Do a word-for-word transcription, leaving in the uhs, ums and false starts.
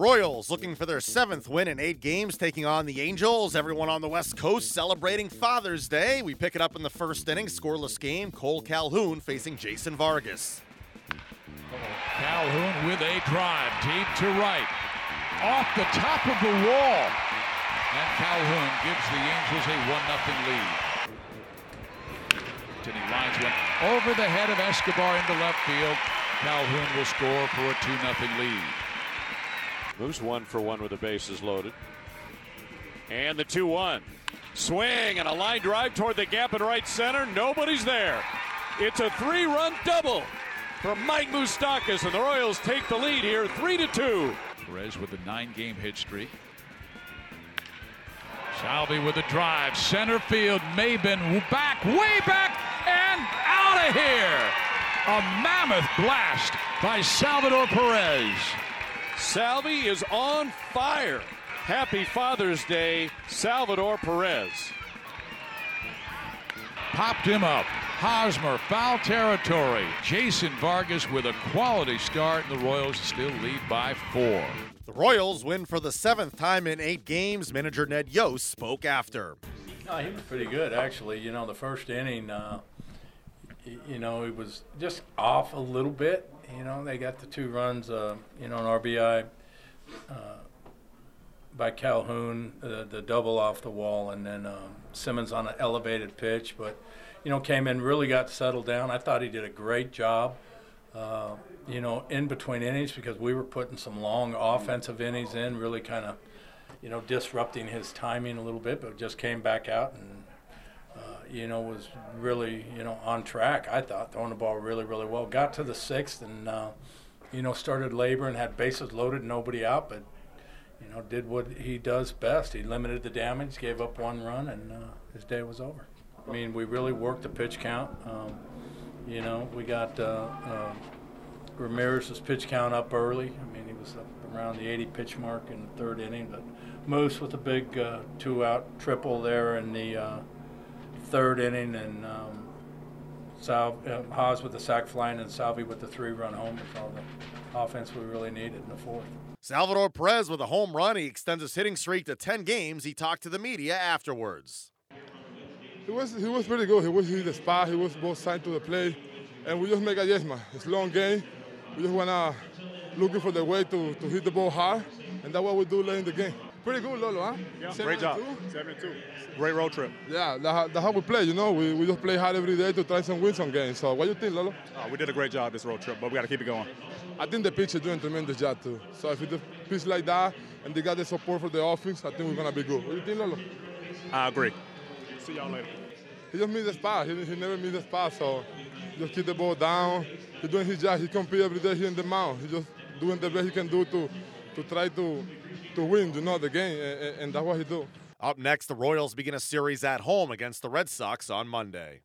Royals looking for their seventh win in eight games, taking on the Angels. Everyone on the West Coast celebrating Father's Day. We pick it up in the first inning. Scoreless game. Cole Calhoun facing Jason Vargas. Calhoun with a drive deep to right. Off the top of the wall. And Calhoun gives the Angels a one nothing lead. And he lines one over the head of Escobar into left field. Calhoun will score for a two nothing lead. Moves one for one with the bases loaded. And the two one. Swing and a line drive toward the gap in right center. Nobody's there. It's a three-run double from Mike Moustakas, and the Royals take the lead here, three to two. Perez with a nine-game hit streak. Salvi with a drive, center field, Maben back, way back, and out of here. A mammoth blast by Salvador Perez. Salvi is on fire. Happy Father's Day, Salvador Perez. Popped him up. Hosmer, foul territory. Jason Vargas with a quality start, and the Royals still lead by four. The Royals win for the seventh time in eight games. Manager Ned Yost spoke after. No, he was pretty good, actually. You know, the first inning, uh, you know, it was just off a little bit. You know, they got the two runs, uh, you know, an R B I uh, by Calhoun, the, the double off the wall, and then um, Simmons on an elevated pitch. But, you know, came in, really got settled down. I thought he did a great job, uh, you know, in between innings, because we were putting some long offensive innings in, really kind of, you know, disrupting his timing a little bit, but just came back out and, uh, you know, was really, you know, on track, I thought, throwing the ball really, really well. Got to the sixth and, uh, you know, started laboring, had bases loaded, nobody out, but, you know, did what he does best. He limited the damage, gave up one run, and uh, his day was over. I mean, we really worked the pitch count. Um, you know, we got uh, uh, Ramirez's pitch count up early. I mean, he was up around the eighty pitch mark in the third inning. But Moose with a big uh, two-out triple there in the uh, third inning, and um, Sal- uh, Haas with the sac fly, and Salvi with the three-run home with all the offense we really needed in the fourth. Salvador Perez with a home run. He extends his hitting streak to ten games. He talked to the media afterwards. He was he was pretty good. He was in the spot. He was both sides to the play, and we just make a yes, man. It's a long game. We just wanna looking for the way to, to hit the ball hard, and that's what we do late in the game. Pretty good, Lolo, huh? Yeah, Seven great job. Two. Seven and two. Great road trip. Yeah, that's that how we play. You know, we, we just play hard every day to try and win some games. So what do you think, Lolo? Uh, we did a great job this road trip, but we gotta keep it going. I think the pitch is doing a tremendous job too. So if we do pitch like that and they got the support for the offense, I think we're gonna be good. What do you think, Lolo? I agree. See y'all later. He just missed the spot. He, he never missed the spot, so just keep the ball down. He's doing his job. He compete every day here in the mound. He's just doing the best he can do to to try to to win, you know, the game, and, and that's what he do. Up next, the Royals begin a series at home against the Red Sox on Monday.